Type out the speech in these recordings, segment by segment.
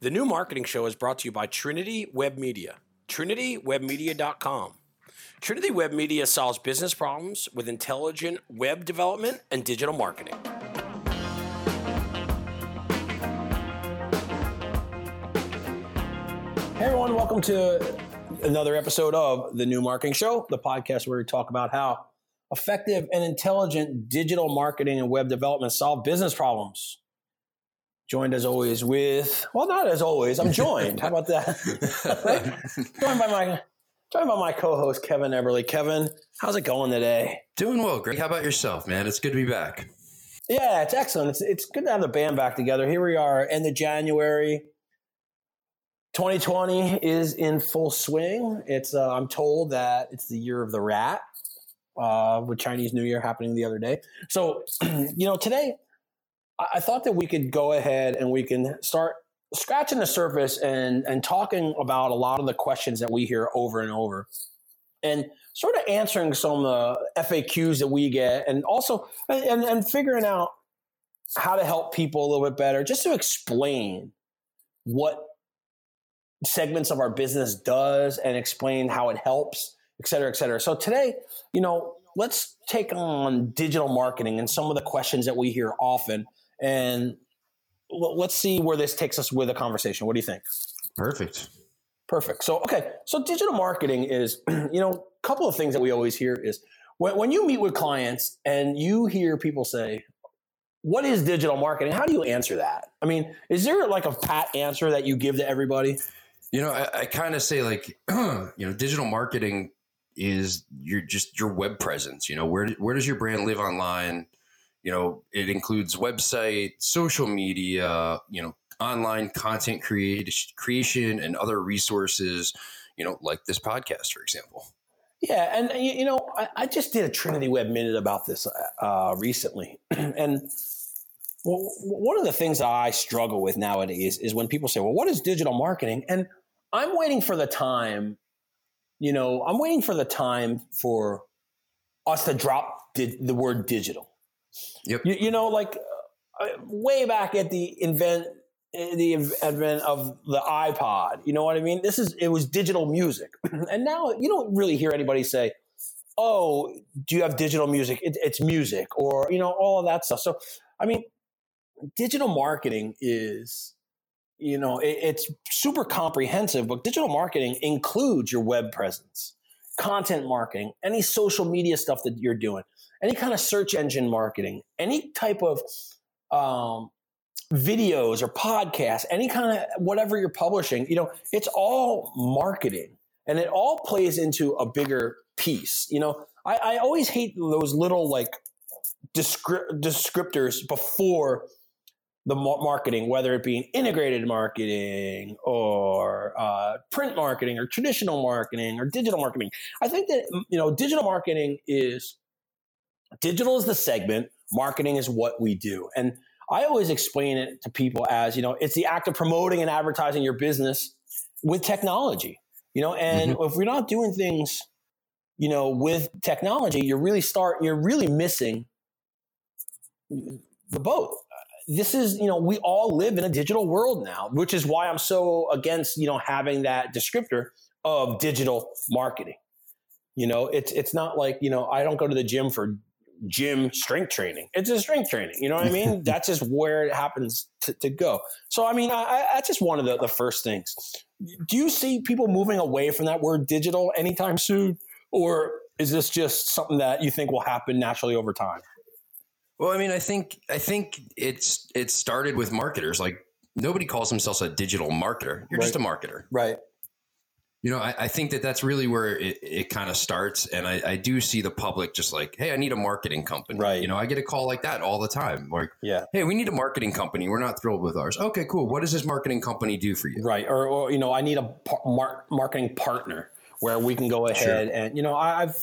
The New Marketing Show is brought to you by Trinity Web Media, trinitywebmedia.com. Trinity Web Media solves business problems with intelligent web development and digital marketing. Hey everyone, welcome to another episode of The New Marketing Show, the podcast where we talk about how effective and intelligent digital marketing and web development solve business problems. Joined as always with, well, not as always, I'm joined. How about that? Joined by my co-host, Kevin Eberle. Kevin, how's it going today? Doing well, Greg. How about yourself, man? It's good to be back. Yeah, it's excellent. It's good to have the band back together. Here we are, end of January. 2020 is in full swing. It's I'm told that it's the year of the rat, with Chinese New Year happening the other day. So, today I thought that we could go ahead and we can start scratching the surface and talking about a lot of the questions that we hear over and over and sort of answering some of the FAQs that we get and also and figuring out how to help people a little bit better just to explain what segments of our business does and explain how it helps, et cetera, et cetera. So today, let's take on digital marketing and some of the questions that we hear often. And let's see where this takes us with a conversation. What do you think? Perfect. So, okay. So digital marketing is, a couple of things that we always hear is when you meet with clients and you hear people say, what is digital marketing? How do you answer that? I mean, is there like a pat answer that you give to everybody? I kind of say like, digital marketing is your web presence. Where does your brand live online? It includes website, social media, online content creation and other resources, like this podcast, for example. Yeah. And, I just did a Trinity Web Minute about this recently. And one of the things that I struggle with nowadays is when people say, well, what is digital marketing? And I'm waiting for the time, for us to drop the word digital. Yep. Way back at the advent of the iPod, you know what I mean? It was digital music. And now you don't really hear anybody say, oh, do you have digital music? It's music or, all of that stuff. So, I mean, digital marketing is, it's super comprehensive, but digital marketing includes your web presence, content marketing, any social media stuff that you're doing, any kind of search engine marketing, any type of, videos or podcasts, any kind of whatever you're publishing, it's all marketing and it all plays into a bigger piece. I always hate those little like descriptors before the marketing, whether it be integrated marketing or print marketing or traditional marketing or digital marketing. I think that, digital marketing is the segment, marketing is what we do. And I always explain it to people as, it's the act of promoting and advertising your business with technology, and if we're not doing things, with technology, you're really missing the boat. This is, we all live in a digital world now, which is why I'm so against, having that descriptor of digital marketing. It's not like, I don't go to the gym for gym strength training. It's a strength training. You know what I mean? That's just where it happens to go. So, I mean, that's just one of the first things. Do you see people moving away from that word digital anytime soon? Or is this just something that you think will happen naturally over time? Well, I mean, I think it started with marketers. Like nobody calls themselves a digital marketer. You're just a marketer. Right. I think that's really where it kind of starts. And I do see the public just like, hey, I need a marketing company. Right. I get a call like that all the time. Like, yeah. Hey, we need a marketing company. We're not thrilled with ours. Okay, cool. What does this marketing company do for you? Right. Or I need a marketing partner where we can go ahead. Sure. And,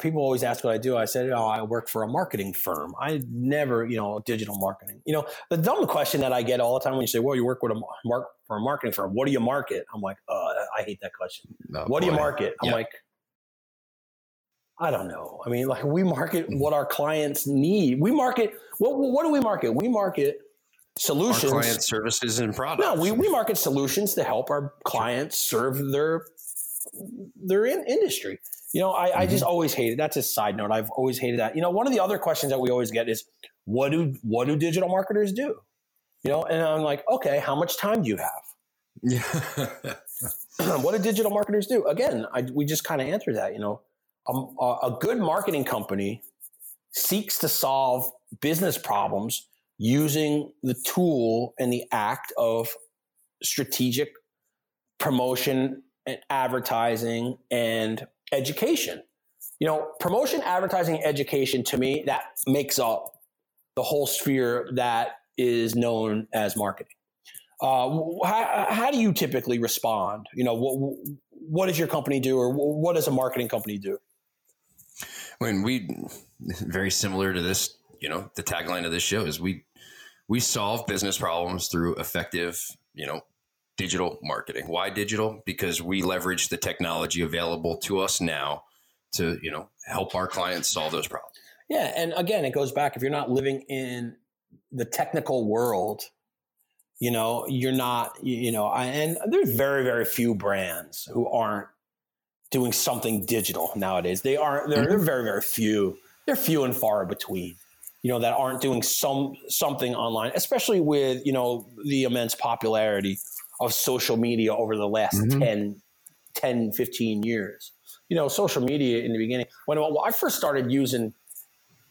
people always ask what I do. I said, I work for a marketing firm. I never, digital marketing. The dumb question that I get all the time when you say, well, you work with for a marketing firm. What do you market? I'm like, I hate that question. No, what do you market? I'm like, I don't know. I mean, like we market what our clients need. We market, what do we market? We market solutions. Our client services and products. No, we market solutions to help our clients serve their industry. You know, I just always hated. That's a side note. I've always hated that. You know, one of the other questions that we always get is, what do digital marketers do? You know, and I'm like, okay, how much time do you have? Yeah. What do digital marketers do? Again, we just kind of answered that. You know, a good marketing company seeks to solve business problems using the tool and the act of strategic promotion and advertising and education. You know, promotion, advertising, education, to me, that makes up the whole sphere that is known as marketing. How do you typically respond? You know, what does your company do, or what does a marketing company do? When very similar to this, you know, the tagline of this show is we solve business problems through effective, you know, digital marketing. Why digital? Because we leverage the technology available to us now to, you know, help our clients solve those problems. Yeah. And again, it goes back, if you're not living in the technical world, you know, you're not, you know, and there's very, very few brands who aren't doing something digital nowadays. They aren't, they're very, very few. They're few and far between, you know, that aren't doing something online, especially with, you know, the immense popularity of social media over the last 10, 15 years. You know, social media in the beginning, when I first started using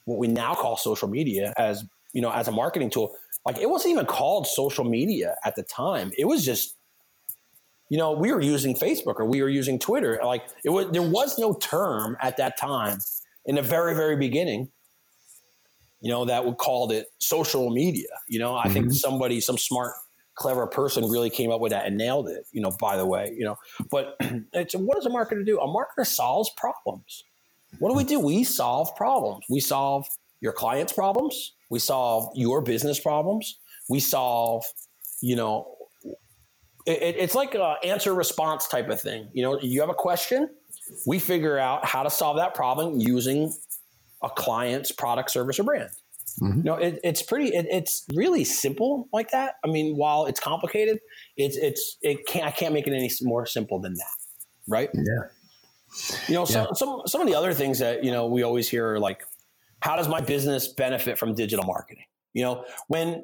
what we now call social media as, you know, as a marketing tool, like it wasn't even called social media at the time. It was just, you know, we were using Facebook or we were using Twitter. Like there was no term at that time in the very, very beginning, you know, that we called it social media. You know, I think some smart, clever person really came up with that and nailed it, you know, by the way, you know, but it's, what does a marketer do? A marketer solves problems. What do we do? We solve problems. We solve your clients' problems. We solve your business problems. We solve, you know, it's like an answer response type of thing. You know, you have a question, we figure out how to solve that problem using a client's product, service, or brand. You know, it's really simple like that. I mean, while it's complicated, I can't make it any more simple than that. Right. Yeah. You know, some of the other things that, you know, we always hear are like, how does my business benefit from digital marketing? You know, when,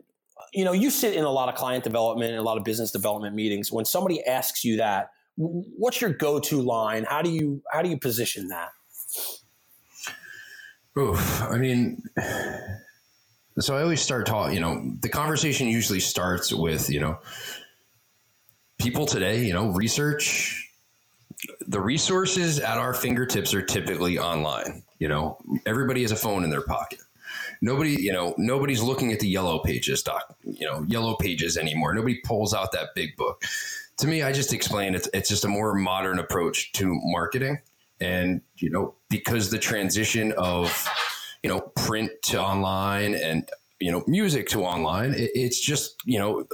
you know, you sit in a lot of client development and a lot of business development meetings, when somebody asks you that, what's your go-to line? How do you position that? Oof, I mean, so I always start talking, you know, the conversation usually starts with, you know, people today, you know, research, the resources at our fingertips are typically online. You know, everybody has a phone in their pocket. Nobody's looking at the yellow pages yellow pages anymore. Nobody pulls out that big book. To me, I just explain it's just a more modern approach to marketing. And, you know, because the transition of, you know, print to online and, you know, music to online, it's just, you know,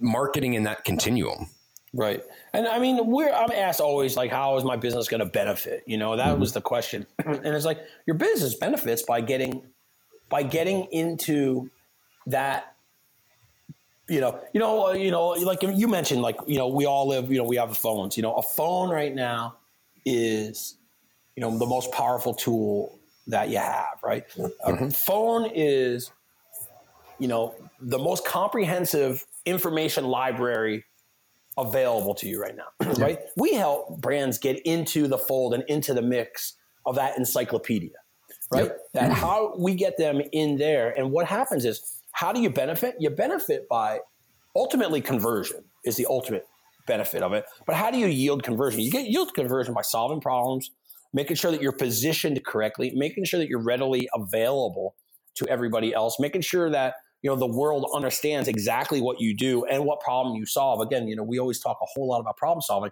marketing in that continuum. Right. And I mean, I'm asked always, like, how is my business going to benefit? You know, that was the question. And it's like, your business benefits by getting into that, you know, like you mentioned, like, you know, we all live, you know, we have phones, you know, a phone right now is, you know, the most powerful tool that you have, right? A phone is, you know, the most comprehensive information library available to you right now, right? Yeah. We help brands get into the fold and into the mix of that encyclopedia, right? Yep. That how we get them in there. And what happens is, how do you benefit? You benefit by, ultimately, conversion is the ultimate benefit of it. But how do you yield conversion? You get yield conversion by solving problems, making sure that you're positioned correctly, making sure that you're readily available to everybody else, making sure that, you know, the world understands exactly what you do and what problem you solve. Again, you know, we always talk a whole lot about problem solving.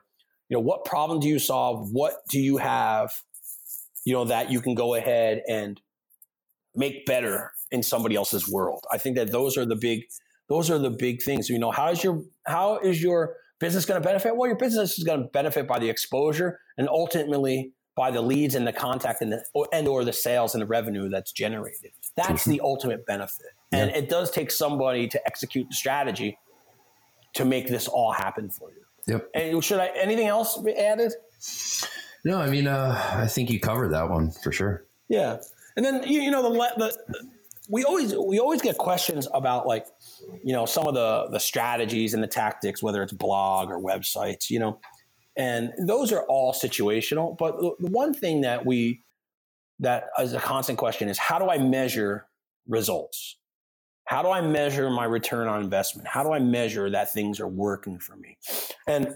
You know, what problem do you solve? What do you have, you know, that you can go ahead and make better in somebody else's world? I think that those are the big things. You know, how is your business going to benefit? Well, your business is going to benefit by the exposure and ultimately by the leads and the contact and or the sales and the revenue that's generated. That's the ultimate benefit. And it does take somebody to execute the strategy to make this all happen for you. Yep. And should I, anything else be added? No, I mean, I think you covered that one for sure. Yeah. And then, we always get questions about like, some of the strategies and the tactics, whether it's blog or websites, and those are all situational. But the one thing that is a constant question is, how do I measure results? How do I measure my return on investment? How do I measure that things are working for me? And,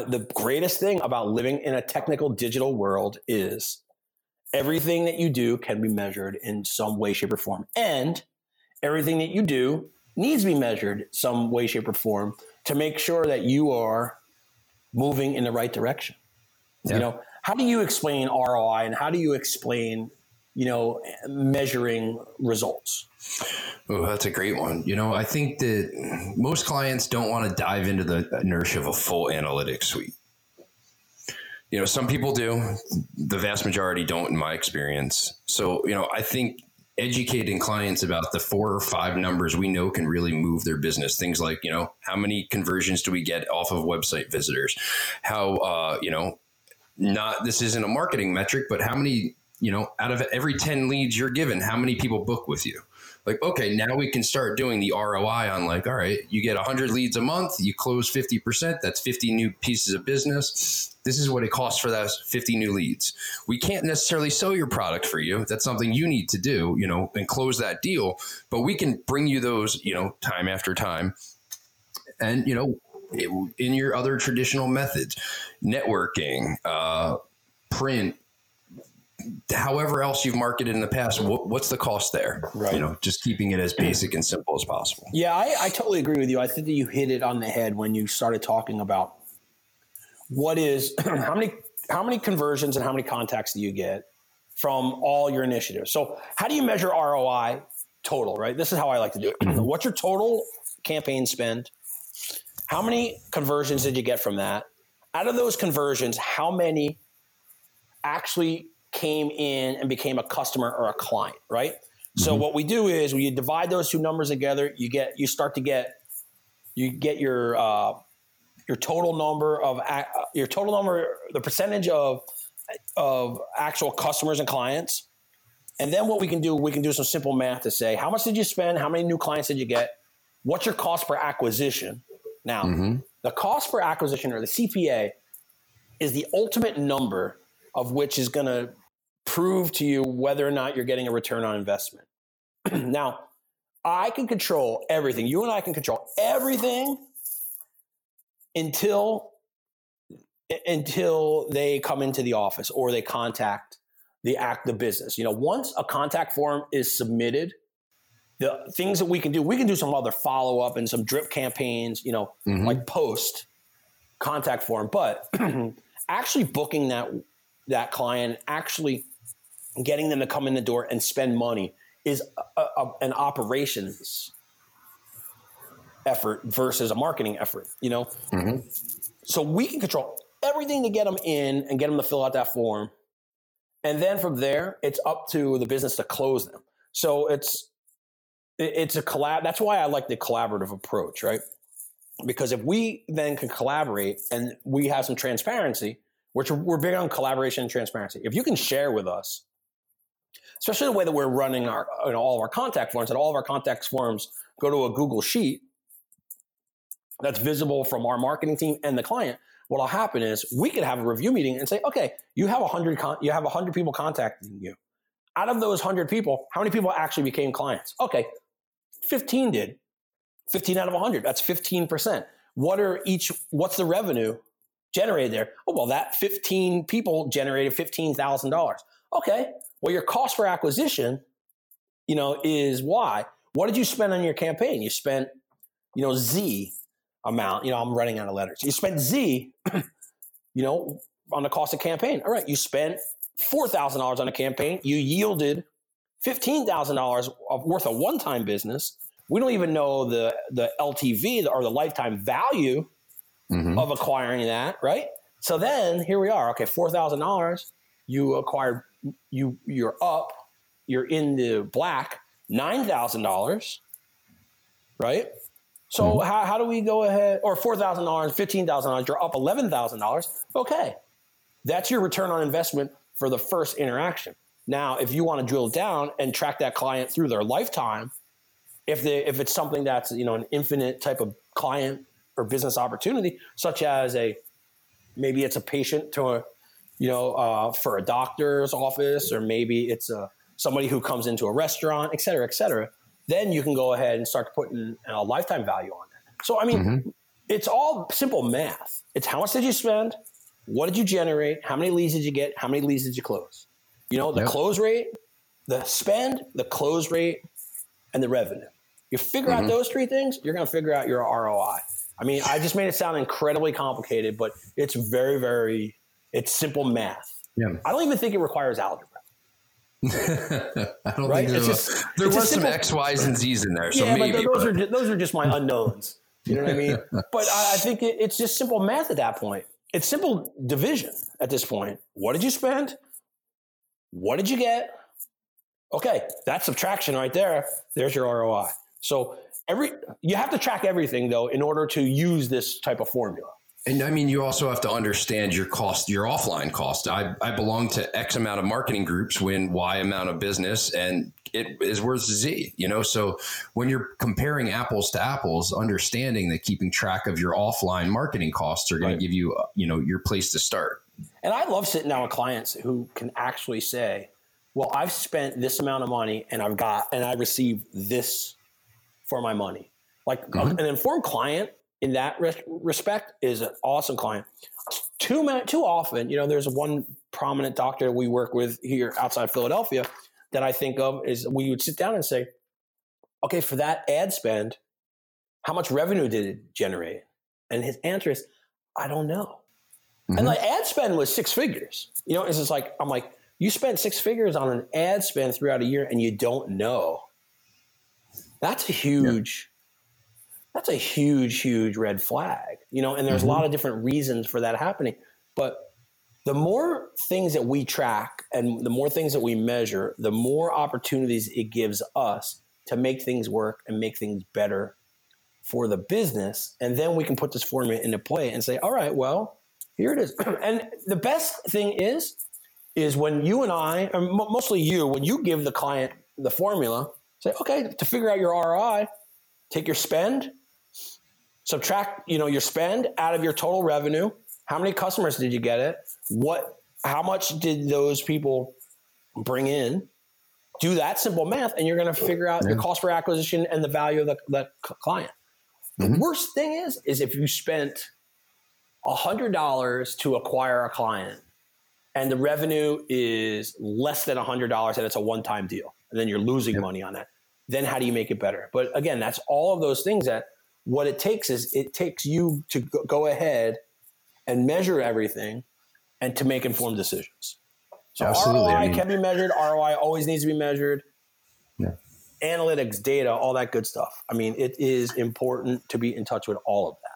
the greatest thing about living in a technical digital world is everything that you do can be measured in some way, shape, or form. And everything that you do needs to be measured some way, shape, or form to make sure that you are moving in the right direction. Yeah. How do you explain ROI and how do you explain measuring results? Oh, that's a great one. I think that most clients don't want to dive into the inertia of a full analytics suite. Some people do. The vast majority don't, in my experience. So, I think educating clients about the 4 or 5 numbers we know can really move their business. Things like, how many conversions do we get off of website visitors? How, this isn't a marketing metric, but how many, out of every 10 leads you're given, how many people book with you? Like, okay, now we can start doing the ROI on like, all right, you get 100 leads a month, you close 50%, that's 50 new pieces of business. This is what it costs for those 50 new leads. We can't necessarily sell your product for you. That's something you need to do, and close that deal. But we can bring you those, time after time. And, in your other traditional methods, networking, print, however else you've marketed in the past, what's the cost there? Right. Just keeping it as basic and simple as possible. Yeah, I totally agree with you. I think that you hit it on the head when you started talking about how many conversions and how many contacts do you get from all your initiatives. So how do you measure ROI total, right? This is how I like to do it. What's your total campaign spend? How many conversions did you get from that? Out of those conversions, how many actually came in and became a customer or a client, right? Mm-hmm. So what we do is we divide those two numbers together. You get your total number of the percentage of actual customers and clients. And then what we can do some simple math to say, how much did you spend? How many new clients did you get? What's your cost per acquisition? Now, the cost per acquisition, or the CPA, is the ultimate number of which is going to prove to you whether or not you're getting a return on investment. Now, I can control everything. You and I can control everything until they come into the office or they contact the business. Once a contact form is submitted, the things that we can do some other follow-up and some drip campaigns, like post contact form, but actually booking that client, actually getting them to come in the door and spend money is an operations effort versus a marketing effort, So we can control everything to get them in and get them to fill out that form. And then from there, it's up to the business to close them. So it's a collab. That's why I like the collaborative approach, right? Because if we then can collaborate and we have some transparency, which we're big on collaboration and transparency. If you can share with us, especially the way that we're running our all of our contact forms, and all of our contact forms go to a Google Sheet that's visible from our marketing team and the client, what will happen is we could have a review meeting and say, okay, you have 100 people contacting you. Out of those 100 people, how many people actually became clients? Okay, 15 did. 15 out of 100, that's 15%. What's the revenue generated there? Oh, well, that 15 people generated $15,000. Okay. Well, your cost per acquisition, is Y. What did you spend on your campaign? You spent, Z amount. I'm running out of letters. You spent Z, on the cost of campaign. All right. You spent $4,000 on a campaign. You yielded $15,000 worth of one-time business. We don't even know the LTV or the lifetime value of acquiring that, right? So then here we are. Okay, $4,000. You're in the black $9,000, right? So how do we go ahead, or $4,000, $15,000, you're up $11,000. Okay. That's your return on investment for the first interaction. Now, if you want to drill down and track that client through their lifetime, if it's something that's, you know, an infinite type of client or business opportunity, such as maybe it's a patient to a, you know, for a doctor's office, or maybe it's somebody who comes into a restaurant, et cetera, then you can go ahead and start putting a lifetime value on it. So, I mean, it's all simple math. It's how much did you spend? What did you generate? How many leads did you get? How many leads did you close? You know, the close rate, the spend, the close rate, and the revenue. You figure out those three things, you're going to figure out your ROI. I mean, I just made it sound incredibly complicated, but it's very, very, it's simple math. Yeah. I don't even think it requires algebra. I don't think there was some X, Y's, and Z's in there. So yeah, maybe, but those are just my unknowns. You know what I mean? But I think it's just simple math at that point. It's simple division at this point. What did you spend? What did you get? Okay, that's subtraction right there. There's your ROI. So you have to track everything, though, in order to use this type of formula. And I mean, you also have to understand your cost, your offline cost. I belong to X amount of marketing groups, win Y amount of business, and it is worth Z, you know? So when you're comparing apples to apples, understanding that keeping track of your offline marketing costs are going to give you, you know, your place to start. And I love sitting down with clients who can actually say, well, I've spent this amount of money and I received this for my money. Like an informed client in that respect is an awesome client. Too often, you know, there's one prominent doctor we work with here outside of Philadelphia that I think of is we would sit down and say, okay, for that ad spend, how much revenue did it generate? And his answer is, I don't know. And the ad spend was six figures. You know, it's just like, I'm like, you spent six figures on an ad spend throughout a year and you don't know. That's a huge, that's a huge, huge red flag, you know, and there's a lot of different reasons for that happening. But the more things that we track and the more things that we measure, the more opportunities it gives us to make things work and make things better for the business. And then we can put this formula into play and say, all right, well, here it is. And the best thing is when you and I, or mostly you, when you give the client the formula, say, okay, to figure out your ROI, take your spend, subtract, you know, your spend out of your total revenue. How many customers did you get it? How much did those people bring in? Do that simple math and you're going to figure out the cost per acquisition and the value of that client. The worst thing is if you spent $100 to acquire a client and the revenue is less than $100 and it's a one-time deal, and then you're losing money on that. Then how do you make it better? But again, that's all of those things that what it takes is it takes you to go ahead and measure everything and to make informed decisions. So absolutely. ROI can be measured. ROI always needs to be measured. Yeah. Analytics, data, all that good stuff. I mean, it is important to be in touch with all of that.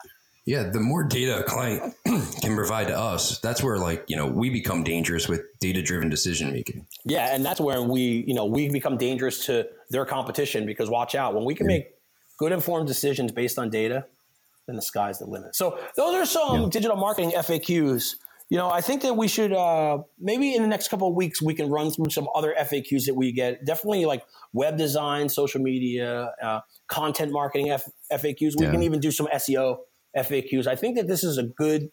Yeah, the more data a client can provide to us, that's where, like, you know, we become dangerous with data-driven decision-making. Yeah, and that's where we become dangerous to their competition, because watch out, when we can make good informed decisions based on data, then the sky's the limit. So those are some digital marketing FAQs. You know, I think that we should maybe in the next couple of weeks, we can run through some other FAQs that we get. Definitely like web design, social media, content marketing FAQs. We can even do some SEO FAQs. I think that this is a good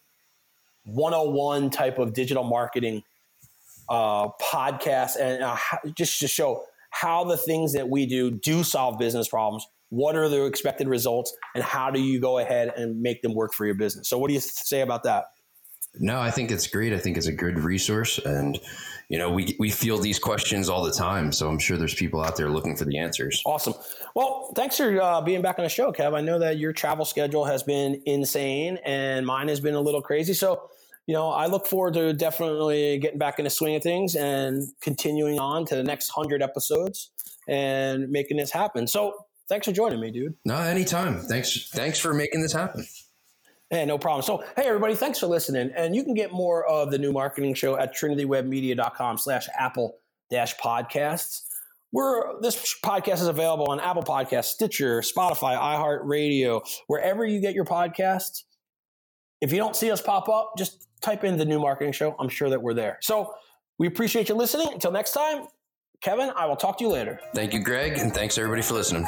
101 type of digital marketing podcast, and just to show how the things that we do solve business problems. What are the expected results, and how do you go ahead and make them work for your business? So what do you say about that? No, I think it's great. I think it's a good resource, and you know, we field these questions all the time, so I'm sure there's people out there looking for the answers. Awesome. Well, thanks for being back on the show, Kev. I know that your travel schedule has been insane, and mine has been a little crazy. So, you know, I look forward to definitely getting back in the swing of things and continuing on to the next 100 episodes and making this happen. So, thanks for joining me, dude. No, anytime. Thanks for making this happen. Hey, no problem. So, hey, everybody, thanks for listening. And you can get more of the New Marketing Show at trinitywebmedia.com/Apple-podcasts. This podcast is available on Apple Podcasts, Stitcher, Spotify, iHeartRadio, wherever you get your podcasts. If you don't see us pop up, just type in The New Marketing Show. I'm sure that we're there. So we appreciate you listening. Until next time, Kevin, I will talk to you later. Thank you, Greg, and thanks everybody for listening.